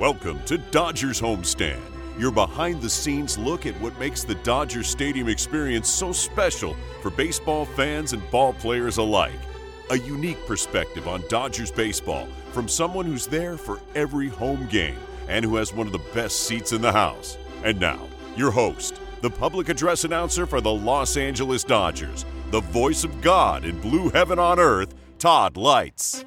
Welcome to Dodgers HomeStand, your behind-the-scenes look at what makes the Dodger Stadium experience so special for baseball fans and ballplayers alike. A unique perspective on Dodgers baseball from someone who's there for every home game and who has one of the best seats in the house. And now, your host, the public address announcer for the Los Angeles Dodgers, the voice of God in blue heaven on earth, Todd Leitz.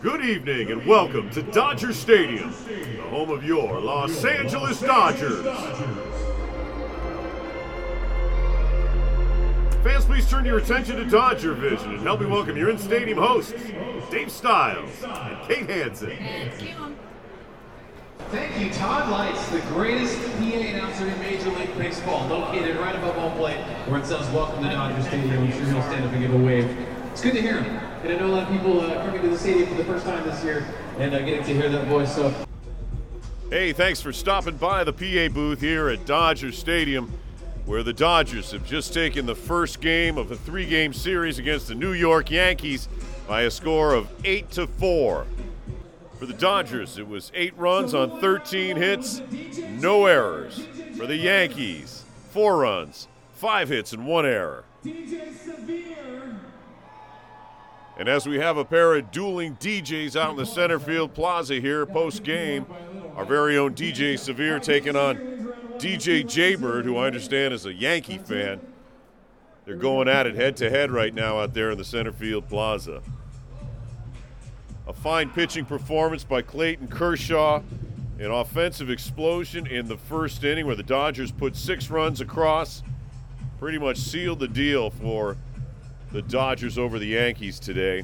Good evening and welcome to Dodger Stadium, the home of your Los Angeles Dodgers. Fans, please turn your attention to Dodger Vision and help me welcome your in-stadium hosts, Dave Stiles and Kate Hansen. Thank you, Todd Leitz, the greatest PA announcer in Major League Baseball, located right above home plate where it says, welcome to Dodger Stadium. I'm sure you'll stand up and give a wave. It's good to hear him. And I know a lot of people coming to the stadium for the first time this year and getting to hear that voice. So, hey, thanks for stopping by the PA booth here at Dodger Stadium, where the Dodgers have just taken the first game of a three-game series against the New York Yankees by a score of 8-4. For the Dodgers, it was 8 runs on 13 hits, no errors. For the Yankees, 4 runs, 5 hits, and 1 error. DJ Severe. And as we have a pair of dueling DJs out in the center field plaza here post-game, our very own DJ Severe taking on DJ Jaybird, who I understand is a Yankee fan. They're going at it head-to-head right now out there in the center field plaza. A fine pitching performance by Clayton Kershaw, an offensive explosion in the first inning where the Dodgers put 6 runs across, pretty much sealed the deal for the Dodgers over the Yankees today.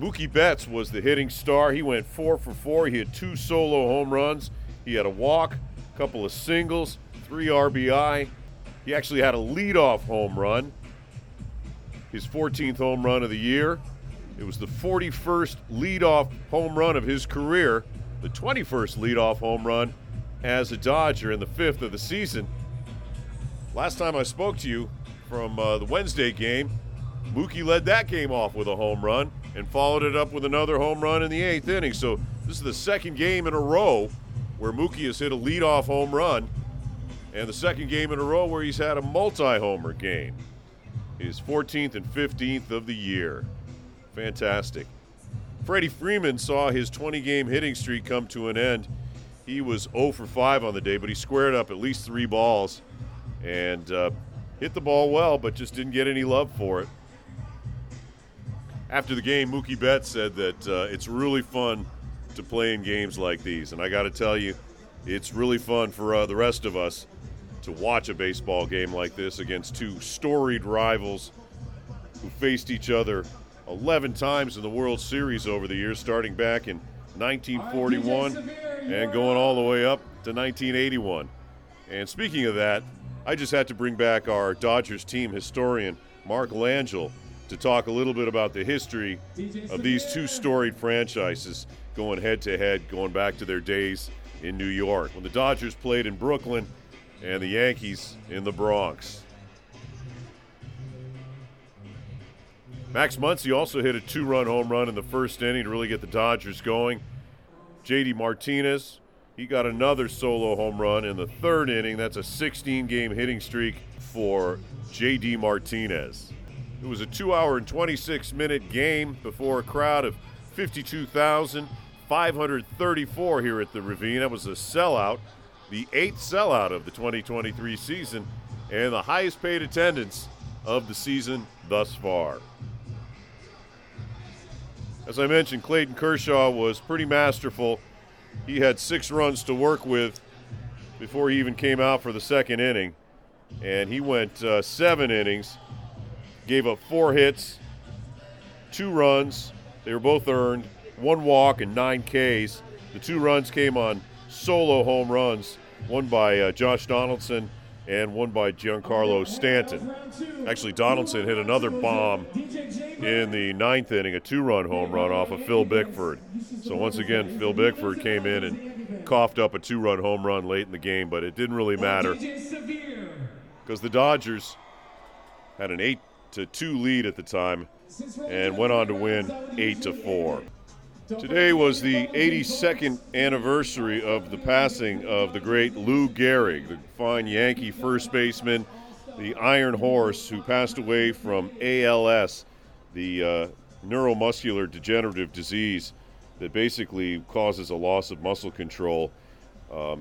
Mookie Betts was the hitting star. He went 4-for-4. He had 2 solo home runs. He had a walk, a couple of singles, 3 RBI. He actually had a leadoff home run, his 14th home run of the year. It was the 41st leadoff home run of his career, the 21st leadoff home run as a Dodger, in the 5th of the season. Last time I spoke to you, from the Wednesday game, Mookie led that game off with a home run and followed it up with another home run in the 8th inning. So this is the second game in a row where Mookie has hit a leadoff home run, and the second game in a row where he's had a multi-homer game. His 14th and 15th of the year. Fantastic. Freddie Freeman saw his 20-game hitting streak come to an end. He was 0-for-5 on the day, but he squared up at least 3 balls and hit the ball well, but just didn't get any love for it. After the game, Mookie Betts said that it's really fun to play in games like these. And I got to tell you, it's really fun for the rest of us to watch a baseball game like this against 2 storied rivals who faced each other 11 times in the World Series over the years, starting back in 1941 and going all the way up to 1981. And speaking of that, I just had to bring back our Dodgers team historian, Mark Langill, to talk a little bit about the history of these 2 storied franchises going head-to-head, going back to their days in New York, when the Dodgers played in Brooklyn and the Yankees in the Bronx. Max Muncy also hit a 2-run home run in the first inning to really get the Dodgers going. JD Martinez, he got another solo home run in the 3rd inning. That's a 16-game hitting streak for JD Martinez. It was a 2-hour and 26-minute game before a crowd of 52,534 here at the Ravine. That was a sellout, the 8th sellout of the 2023 season, and the highest paid attendance of the season thus far. As I mentioned, Clayton Kershaw was pretty masterful. He had 6 runs to work with before he even came out for the second inning. And he went 7 innings, gave up 4 hits, 2 runs. They were both earned, 1 walk and 9 Ks. The 2 runs came on solo home runs, one by Josh Donaldson and one by Giancarlo Stanton. Actually, Donaldson hit another bomb in the 9th inning, a 2-run home run off of Phil Bickford. So once again, Phil Bickford came in and coughed up a 2-run home run late in the game, but it didn't really matter. because the Dodgers had an 8-2 lead at the time and went on to win 8-4. Today was the 82nd anniversary of the passing of the great Lou Gehrig, the fine Yankee first baseman, the Iron Horse, who passed away from ALS, the neuromuscular degenerative disease that basically causes a loss of muscle control.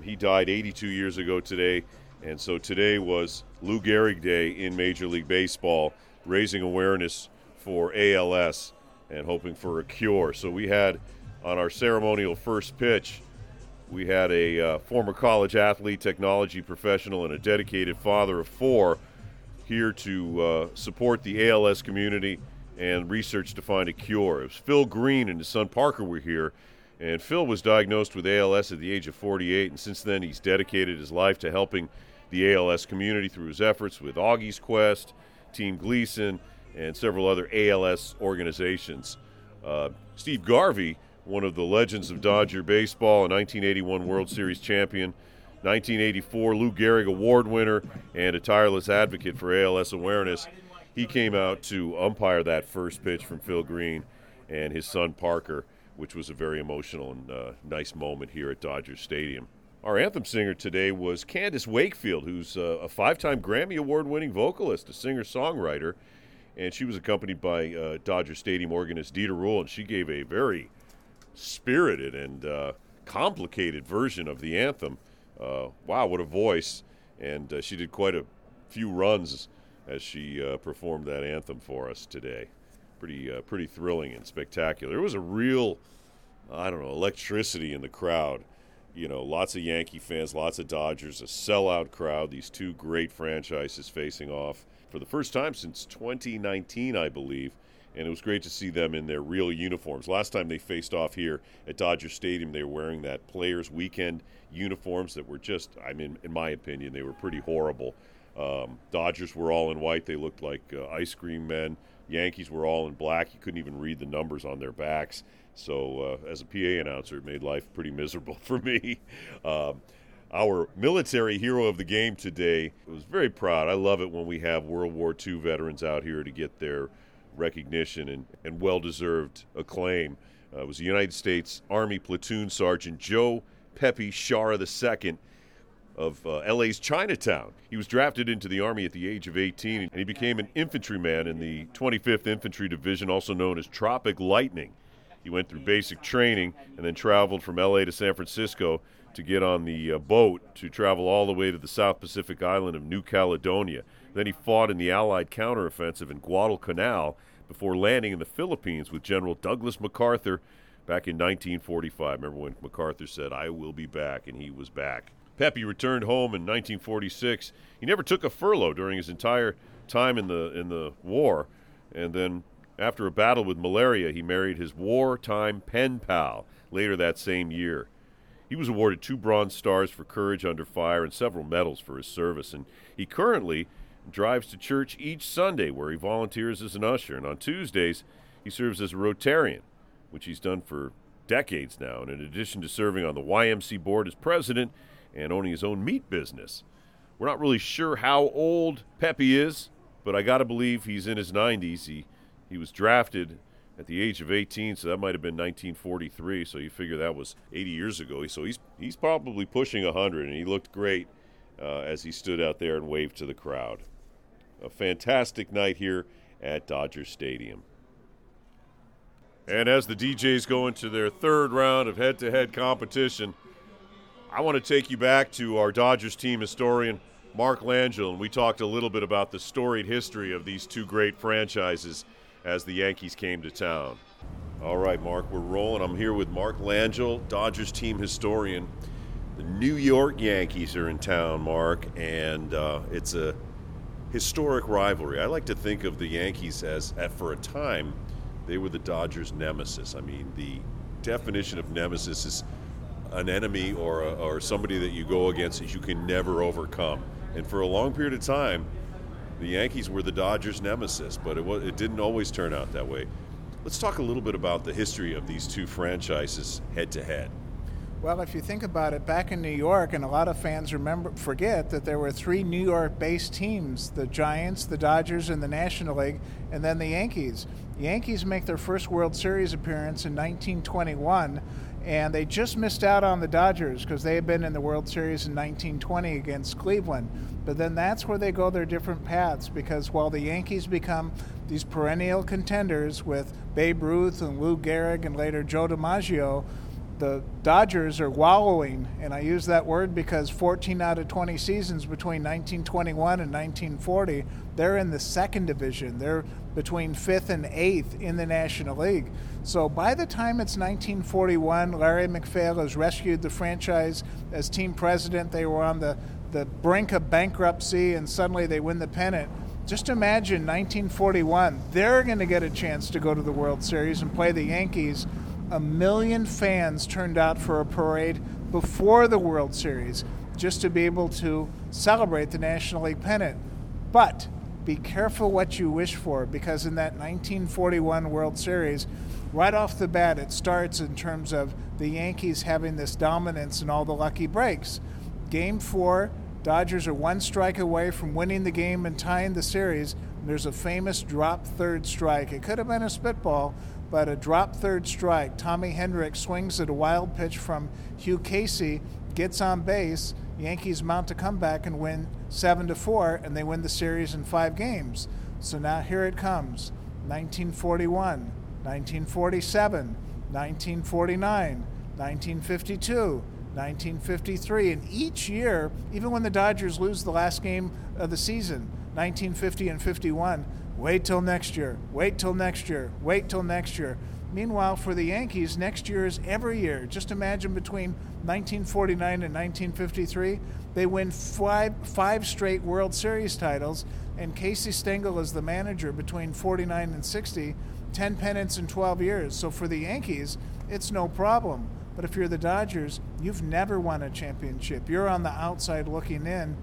He died 82 years ago today, and so today was Lou Gehrig Day in Major League Baseball, raising awareness for ALS and hoping for a cure. So we had, on our ceremonial first pitch, we had a former college athlete, technology professional, and a dedicated father of four here to support the ALS community and research to find a cure. It was Phil Green and his son Parker were here, and Phil was diagnosed with ALS at the age of 48, and since then he's dedicated his life to helping the ALS community through his efforts with Augie's Quest, Team Gleason, and several other ALS organizations. Steve Garvey, one of the legends of Dodger baseball, a 1981 World Series champion, 1984 Lou Gehrig Award winner, and a tireless advocate for ALS awareness, he came out to umpire that first pitch from Phil Green and his son Parker, which was a very emotional and nice moment here at Dodger Stadium. Our anthem singer today was Candace Wakefield, who's a five-time Grammy Award-winning vocalist, a singer-songwriter, and she was accompanied by Dodger Stadium organist Dieter Ruhl, and she gave a very spirited and complicated version of the anthem. Wow, what a voice. And she did quite a few runs as she performed that anthem for us today. Pretty thrilling and spectacular. It was a real, electricity in the crowd. You know, lots of Yankee fans, lots of Dodgers, a sellout crowd, these two great franchises facing off for the first time since 2019, I believe, and it was great to see them in their real uniforms. Last time they faced off here at Dodger Stadium, they were wearing that Players Weekend uniforms that were just, in my opinion, they were pretty horrible. Dodgers were all in white. They looked like ice cream men. Yankees were all in black. You couldn't even read the numbers on their backs. So as a PA announcer, it made life pretty miserable for me. Our military hero of the game today was very proud. I love it when we have World War II veterans out here to get their recognition and well-deserved acclaim. It was the United States Army Platoon Sergeant Joe Pepe Shara II of LA's Chinatown. He was drafted into the Army at the age of 18, and he became an infantryman in the 25th Infantry Division, also known as Tropic Lightning. He went through basic training and then traveled from LA to San Francisco to get on the boat to travel all the way to the South Pacific island of New Caledonia. Then he fought in the Allied counteroffensive in Guadalcanal before landing in the Philippines with General Douglas MacArthur back in 1945. Remember when MacArthur said, "I will be back," and he was back. Pepe returned home in 1946. He never took a furlough during his entire time in the war, and then after a battle with malaria, he married his wartime pen pal later that same year. He was awarded 2 Bronze Stars for courage under fire and several medals for his service, and he currently drives to church each Sunday where he volunteers as an usher, and on Tuesdays he serves as a Rotarian, which he's done for decades now, and in addition to serving on the YMC board as president and owning his own meat business. We're not really sure how old Pepe is, but I gotta believe he's in his 90s. He was drafted at the age of 18, so that might have been 1943, so you figure that was 80 years ago, so he's probably pushing 100, and he looked great as he stood out there and waved to the crowd. A fantastic night here at Dodger Stadium. And as the DJs go into their third round of head-to-head competition, I want to take you back to our Dodgers team historian, Mark Langill, and we talked a little bit about the storied history of these two great franchises as the Yankees came to town. All right, Mark, we're rolling. I'm here with Mark Langill, Dodgers team historian. The New York Yankees are in town, Mark, and it's a historic rivalry. I like to think of the Yankees as, for a time, they were the Dodgers' nemesis. I mean, the definition of nemesis is an enemy or somebody that you go against that you can never overcome. And for a long period of time, the Yankees were the Dodgers' nemesis, but it didn't always turn out that way. Let's talk a little bit about the history of these two franchises head-to-head. Well, if you think about it, back in New York, and a lot of fans forget that there were three New York-based teams, the Giants, the Dodgers, and the National League, and then the Yankees. The Yankees make their first World Series appearance in 1921, and they just missed out on the Dodgers because they had been in the World Series in 1920 against Cleveland. But then that's where they go their different paths, because while the Yankees become these perennial contenders with Babe Ruth and Lou Gehrig and later Joe DiMaggio, the Dodgers are wallowing, and I use that word because 14 out of 20 seasons between 1921 and 1940, they're in the second division. They're between 5th and 8th in the National League. So by the time it's 1941, Larry McPhail has rescued the franchise as team president. They were on the brink of bankruptcy, and suddenly they win the pennant. Just imagine 1941. They're going to get a chance to go to the World Series and play the Yankees. 1 million fans turned out for a parade before the World Series just to be able to celebrate the National League pennant. But be careful what you wish for, because in that 1941 World Series, right off the bat, it starts in terms of the Yankees having this dominance and all the lucky breaks. Game 4, Dodgers are one strike away from winning the game and tying the series. There's a famous drop third strike. It could have been a spitball, but a drop third strike. Tommy Hendrick swings at a wild pitch from Hugh Casey, gets on base. Yankees mount a comeback and win 7-4, and they win the series in 5 games. So now here it comes, 1941, 1947, 1949, 1952, 1953. And each year, even when the Dodgers lose the last game of the season, 1950 and 51, wait till next year, wait till next year, wait till next year. Meanwhile, for the Yankees, next year is every year. Just imagine between 1949 and 1953, they win five straight World Series titles, and Casey Stengel is the manager between 49 and 60, 10 pennants in 12 years. So for the Yankees, it's no problem. But if you're the Dodgers, you've never won a championship. You're on the outside looking in.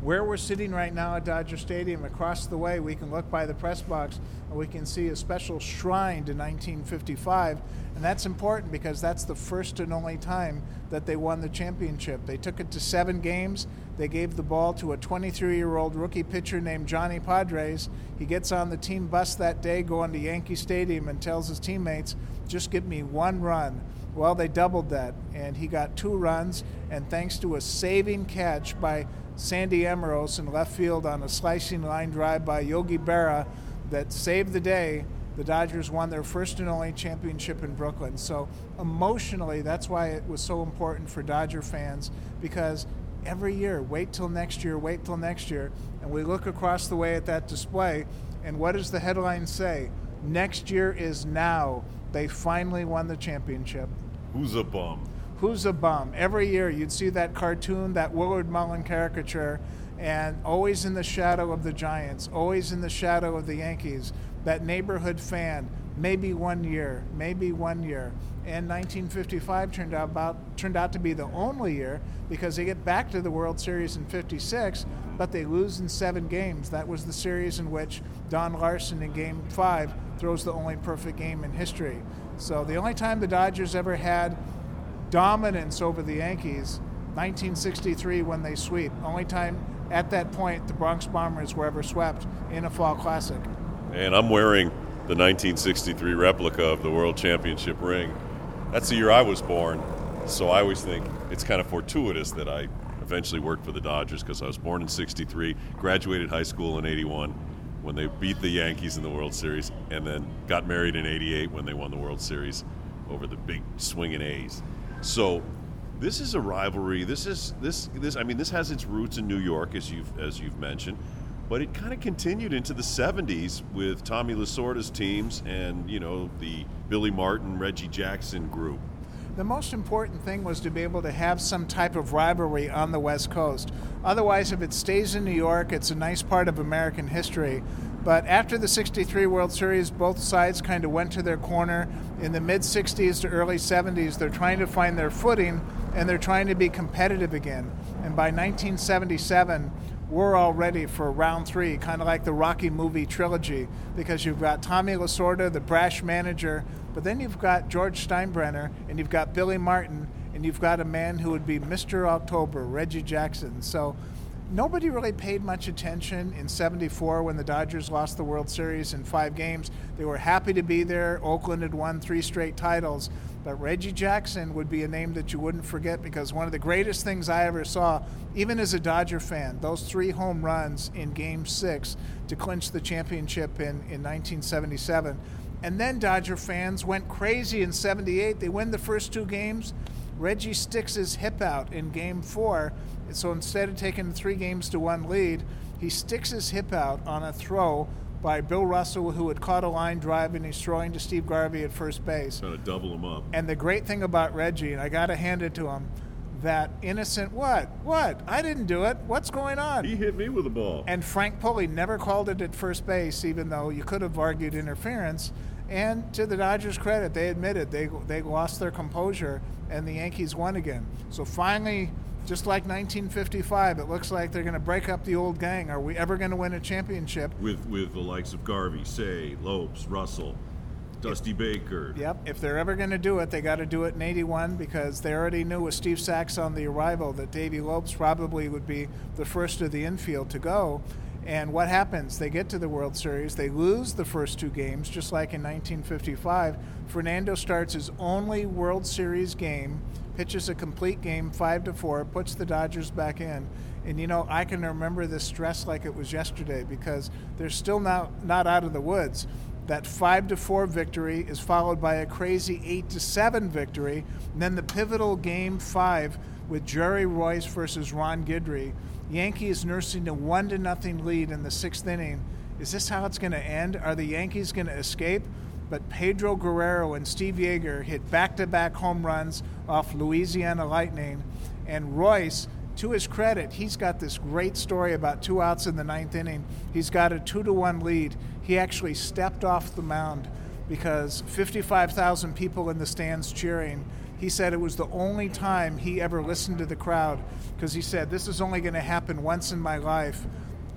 Where we're sitting right now at Dodger Stadium, across the way, we can look by the press box and we can see a special shrine to 1955. And that's important because that's the first and only time that they won the championship. They took it to 7 games. They gave the ball to a 23-year-old rookie pitcher named Johnny Padres. He gets on the team bus that day going to Yankee Stadium and tells his teammates, just give me 1 run. Well, they doubled that, and he got 2 runs, and thanks to a saving catch by Sandy Emeros in left field on a slicing line drive by Yogi Berra that saved the day, the Dodgers won their first and only championship in Brooklyn. So emotionally, that's why it was so important for Dodger fans, because every year, wait till next year, wait till next year. And we look across the way at that display, and what does the headline say? Next year is now. They finally won the championship. Who's a bum? Who's a bum? Every year you'd see that cartoon, that Willard Mullen caricature, and always in the shadow of the Giants, always in the shadow of the Yankees, that neighborhood fan, maybe 1 year, maybe 1 year. And 1955 turned out to be the only year, because they get back to the World Series in 56, but they lose in 7 games. That was the series in which Don Larson in Game 5 throws the only perfect game in history. So the only time the Dodgers ever had dominance over the Yankees, 1963 when they sweep. Only time at that point the Bronx Bombers were ever swept in a fall classic. And I'm wearing the 1963 replica of the World Championship ring. That's the year I was born, so I always think it's kind of fortuitous that I eventually worked for the Dodgers, because I was born in 63, graduated high school in 81 when they beat the Yankees in the World Series, and then got married in 88 when they won the World Series over the big swinging A's. So this is a rivalry. This has its roots in New York, as you've mentioned, but it kind of continued into the 70s with Tommy Lasorda's teams and, you know, the Billy Martin, Reggie Jackson group. The most important thing was to be able to have some type of rivalry on the West Coast. Otherwise, if it stays in New York, it's a nice part of American history. But after the 63 World Series, both sides kind of went to their corner. In the mid-60s to early 70s, they're trying to find their footing, and they're trying to be competitive again. And by 1977, we're all ready for round 3, kind of like the Rocky movie trilogy, because you've got Tommy Lasorda, the brash manager, but then you've got George Steinbrenner, and you've got Billy Martin, and you've got a man who would be Mr. October, Reggie Jackson. So nobody really paid much attention in 74 when the Dodgers lost the World Series in 5 games. They were happy to be there. Oakland had won 3 straight titles. But Reggie Jackson would be a name that you wouldn't forget, because one of the greatest things I ever saw, even as a Dodger fan, those 3 home runs in Game 6 to clinch the championship in 1977. And then Dodger fans went crazy in 78. They win the first 2 games. Reggie sticks his hip out in Game 4. So instead of taking 3 games to 1 lead, he sticks his hip out on a throw by Bill Russell, who had caught a line drive, and he's throwing to Steve Garvey at first base. Trying to double him up. And the great thing about Reggie, and I got to hand it to him, that innocent, what? I didn't do it. What's going on? He hit me with the ball. And Frank Pulley never called it at first base, even though you could have argued interference. And to the Dodgers' credit, they admitted they lost their composure, and the Yankees won again. So finally, just like 1955, it looks like they're going to break up the old gang. Are we ever going to win a championship? With the likes of Garvey, Say, Lopes, Russell, Dusty Baker. Yep. If they're ever going to do it, they got to do it in 81, because they already knew with Steve Sachs on the arrival that Davey Lopes probably would be the first of the infield to go. And what happens? They get to the World Series. They lose the first 2 games, just like in 1955. Fernando starts his only World Series game, pitches a complete game, 5-4, puts the Dodgers back in. And, you know, I can remember this stress like it was yesterday, because they're still not out of the woods. That 5-4 victory is followed by a crazy 8-7 victory, and then the pivotal Game 5 with Jerry Royce versus Ron Guidry. Yankees nursing a 1-0 lead in the 6th inning. Is this how it's going to end? Are the Yankees going to escape? But Pedro Guerrero and Steve Yeager hit back-to-back home runs off Louisiana Lightning. And Royce, to his credit, he's got this great story about 2 outs in the 9th inning. He's got a 2-1 lead. He actually stepped off the mound because 55,000 people in the stands cheering. He said it was the only time he ever listened to the crowd, because he said, this is only going to happen once in my life.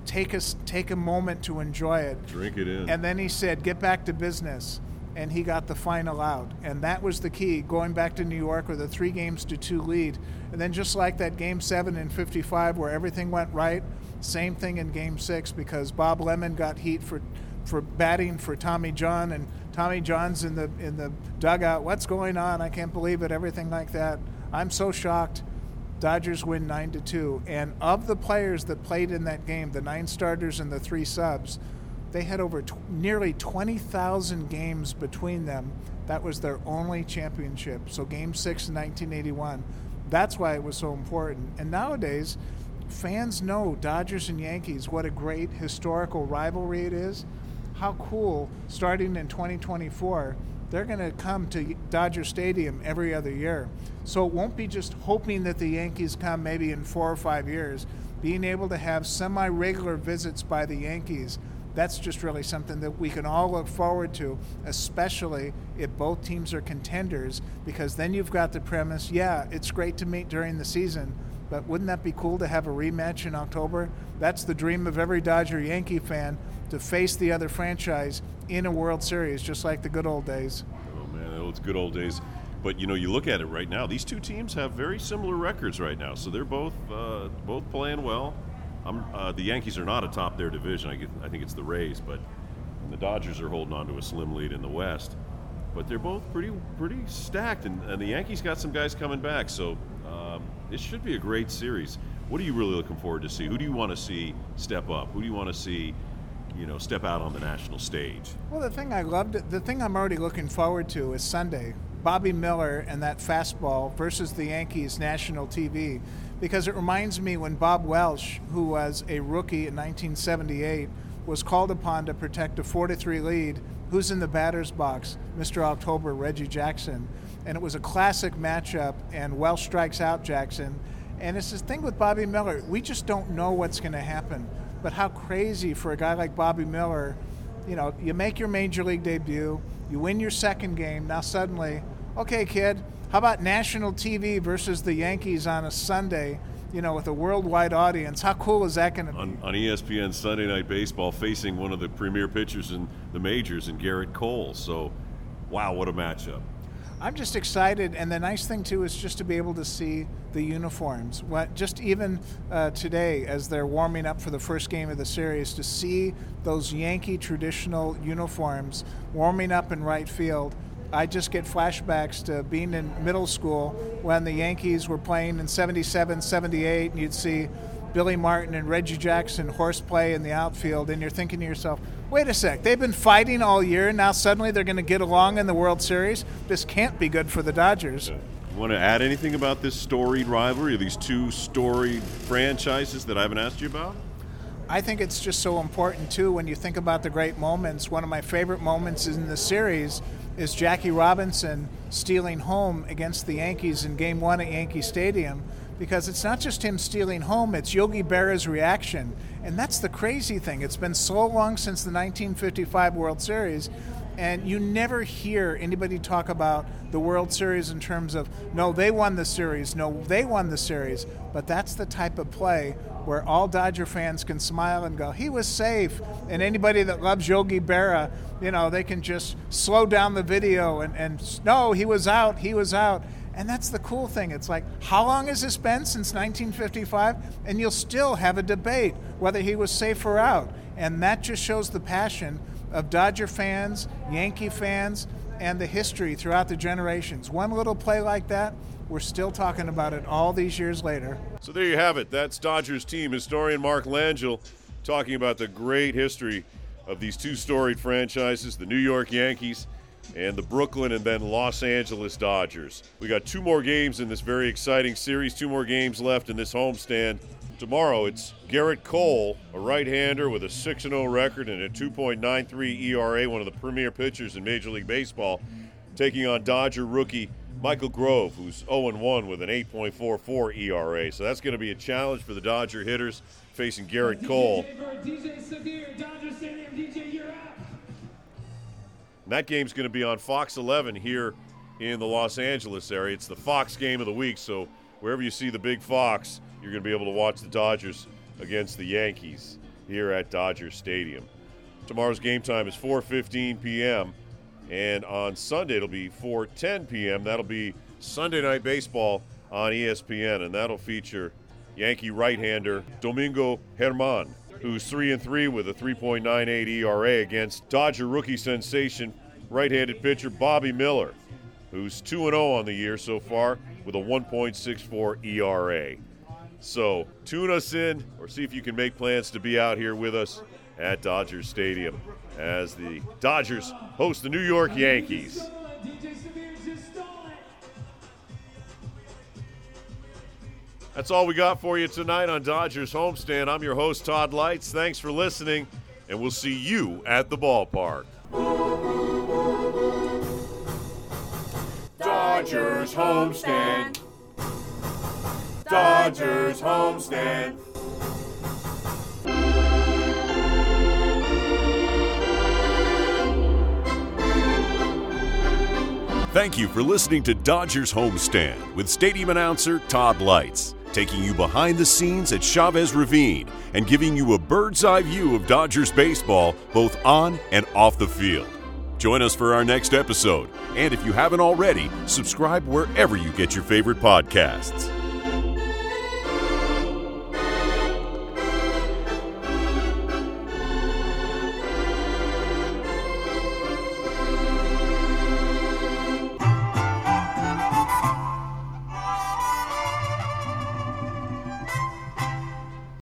Take a moment to enjoy it. Drink it in. And then he said, get back to business. And he got the final out. And that was the key, going back to New York with a 3-2 lead. And then just like that Game 7 in 55 where everything went right, same thing in Game 6, because Bob Lemon got heat for batting for Tommy John, and Tommy John's in the dugout. What's going on? I can't believe it. Everything like that. I'm so shocked. Dodgers win 9-2, and of the players that played in that game, the 9 starters and the 3 subs, they had over nearly 20,000 games between them. That was their only championship. So Game 6 in 1981, that's why it was so important. And nowadays, fans know Dodgers and Yankees, what a great historical rivalry it is. How cool, starting in 2024, they're going to come to Dodger Stadium every other year. So it won't be just hoping that the Yankees come maybe in 4 or 5 years. Being able to have semi-regular visits by the Yankees, that's just really something that we can all look forward to, especially if both teams are contenders, because then you've got the premise, yeah, it's great to meet during the season, but wouldn't that be cool to have a rematch in October? That's the dream of every Dodger-Yankee fan, to face the other franchise in a World Series, just like the good old days. Oh, man, it's good old days. But, you know, you look at it right now, these 2 teams have very similar records right now, so they're both playing well. The Yankees are not atop their division. I think it's the Rays, but the Dodgers are holding on to a slim lead in the West. But they're both pretty stacked, and the Yankees got some guys coming back, so it should be a great series. What are you really looking forward to see? Who do you want to see step up? Who do you want to see, you know, step out on the national stage? Well, the thing I'm already looking forward to is Sunday. Bobby Miller and that fastball versus the Yankees national TV, because it reminds me when Bob Welsh, who was a rookie in 1978, was called upon to protect a 4-3 lead. Who's in the batter's box? Mr. October, Reggie Jackson. And it was a classic matchup, and Welsh strikes out Jackson. And it's this thing with Bobby Miller, we just don't know what's going to happen. But how crazy for a guy like Bobby Miller, you know, you make your major league debut, you win your 2nd game, now suddenly, okay, kid, how about national TV versus the Yankees on a Sunday, you know, with a worldwide audience? How cool is that going to be? On ESPN Sunday Night Baseball, facing one of the premier pitchers in the majors in Gerrit Cole. So, wow, what a matchup. I'm just excited, and the nice thing too is just to be able to see the uniforms. What, just even today, as they're warming up for the first game of the series, to see those Yankee traditional uniforms warming up in right field. I just get flashbacks to being in middle school when the Yankees were playing in 77, 78, and you'd see Billy Martin and Reggie Jackson horseplay in the outfield, and you're thinking to yourself, wait a sec, they've been fighting all year, now suddenly they're going to get along in the World Series? This can't be good for the Dodgers. You want to add anything about this storied rivalry, these two storied franchises that I haven't asked you about? I think it's just so important, too, when you think about the great moments. One of my favorite moments in the series is Jackie Robinson stealing home against the Yankees in Game 1 at Yankee Stadium, because it's not just him stealing home, it's Yogi Berra's reaction. And that's the crazy thing. It's been so long since the 1955 World Series, and you never hear anybody talk about the World Series in terms of, no, they won the series, no, they won the series. But that's the type of play where all Dodger fans can smile and go, he was safe. And anybody that loves Yogi Berra, you know, they can just slow down the video and no, he was out, he was out. And that's the cool thing. It's like, how long has this been since 1955? And you'll still have a debate whether he was safe or out. And that just shows the passion of Dodger fans, Yankee fans, and the history throughout the generations. One little play like that, we're still talking about it all these years later. So there you have it. That's Dodgers team historian Mark Langill talking about the great history of these two storied franchises, the New York Yankees and the Brooklyn and then Los Angeles Dodgers. We got two more games in this very exciting series, two more games left in this homestand. Tomorrow it's Gerrit Cole, a right-hander with a 6-0 record and a 2.93 ERA, one of the premier pitchers in Major League Baseball, taking on Dodger rookie Michael Grove, who's 0-1 with an 8.44 ERA. So that's going to be a challenge for the Dodger hitters facing Gerrit Cole. Jaybird, DJ Severe, Dodger Stadium, DJ, you're out. That game's going to be on Fox 11 here in the Los Angeles area. It's the Fox game of the week, so wherever you see the big Fox, you're going to be able to watch the Dodgers against the Yankees here at Dodger Stadium. Tomorrow's game time is 4:15 p.m., and on Sunday it'll be 4:10 p.m. That'll be Sunday Night Baseball on ESPN, and that'll feature Yankee right-hander Domingo Germán, who's 3-3 with a 3.98 ERA against Dodger rookie sensation right-handed pitcher Bobby Miller, who's 2-0 on the year so far with a 1.64 ERA. So tune us in or see if you can make plans to be out here with us at Dodger Stadium as the Dodgers host the New York Yankees. That's all we got for you tonight on Dodgers Homestand. I'm your host, Todd Leitz. Thanks for listening, and we'll see you at the ballpark. Dodgers Homestand. Dodgers Homestand. Thank you for listening to Dodgers Homestand with stadium announcer Todd Leitz, taking you behind the scenes at Chavez Ravine and giving you a bird's eye view of Dodgers baseball both on and off the field. Join us for our next episode, and if you haven't already, subscribe wherever you get your favorite podcasts.